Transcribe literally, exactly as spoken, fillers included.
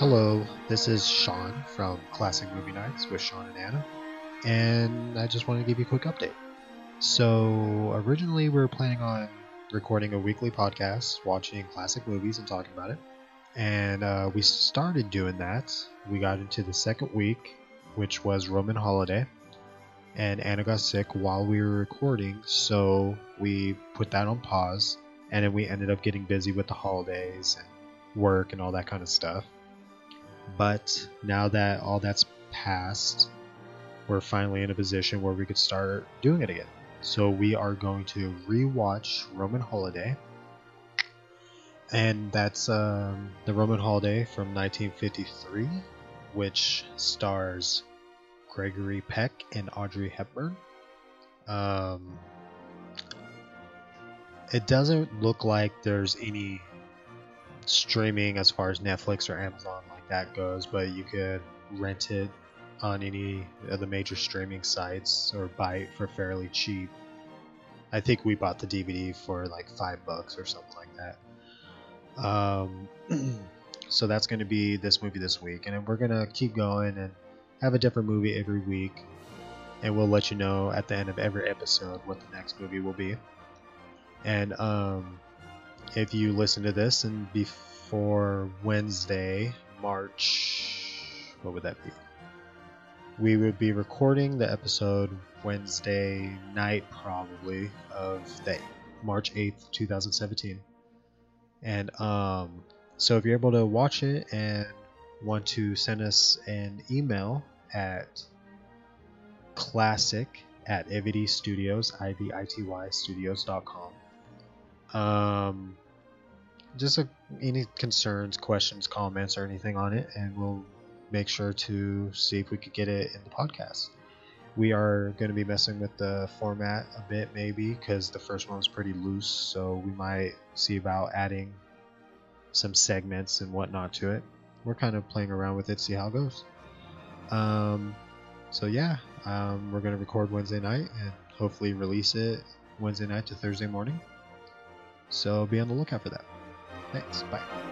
Hello, this is Sean from Classic Movie Nights with Sean and Anna, and I just wanted to give you a quick update. So originally we were planning on recording a weekly podcast, watching classic movies and talking about it, and uh, we started doing that. We got into the second week, which was Roman Holiday, and Anna got sick while we were recording, so we put that on pause, and then we ended up getting busy with the holidays and work and all that kind of stuff. But now that all that's passed, we're finally in a position where we could start doing it again. So we are going to rewatch Roman Holiday, and that's um, the Roman Holiday from nineteen fifty-three, which stars Gregory Peck and Audrey Hepburn. Um, it doesn't look like there's any streaming as far as Netflix or Amazon like that goes, but you could rent it on any of the major streaming sites or buy it for fairly cheap. I think we bought the D V D for like five bucks or something like that. Um, so that's going to be this movie this week, and then we're going to keep going and have a different movie every week, and we'll let you know at the end of every episode what the next movie will be. And um, if you listen to this and before Wednesday, March, what would that be? We would be recording the episode Wednesday night, probably, of the March eighth, twenty seventeen. And um, so if you're able to watch it and want to send us an email at classic at Ivity Studios, I V I T Y studios dot com. Um, just a, any concerns, questions, comments, or anything on it, and we'll make sure to see if we could get it in the podcast. We are going to be messing with the format a bit, maybe, because the first one was pretty loose, so we might see about adding some segments and whatnot to it. We're kind of playing around with it, see how it goes. Um, so yeah, um, we're going to record Wednesday night and hopefully release it Wednesday night to Thursday morning. So be on the lookout for that. Thanks. Bye.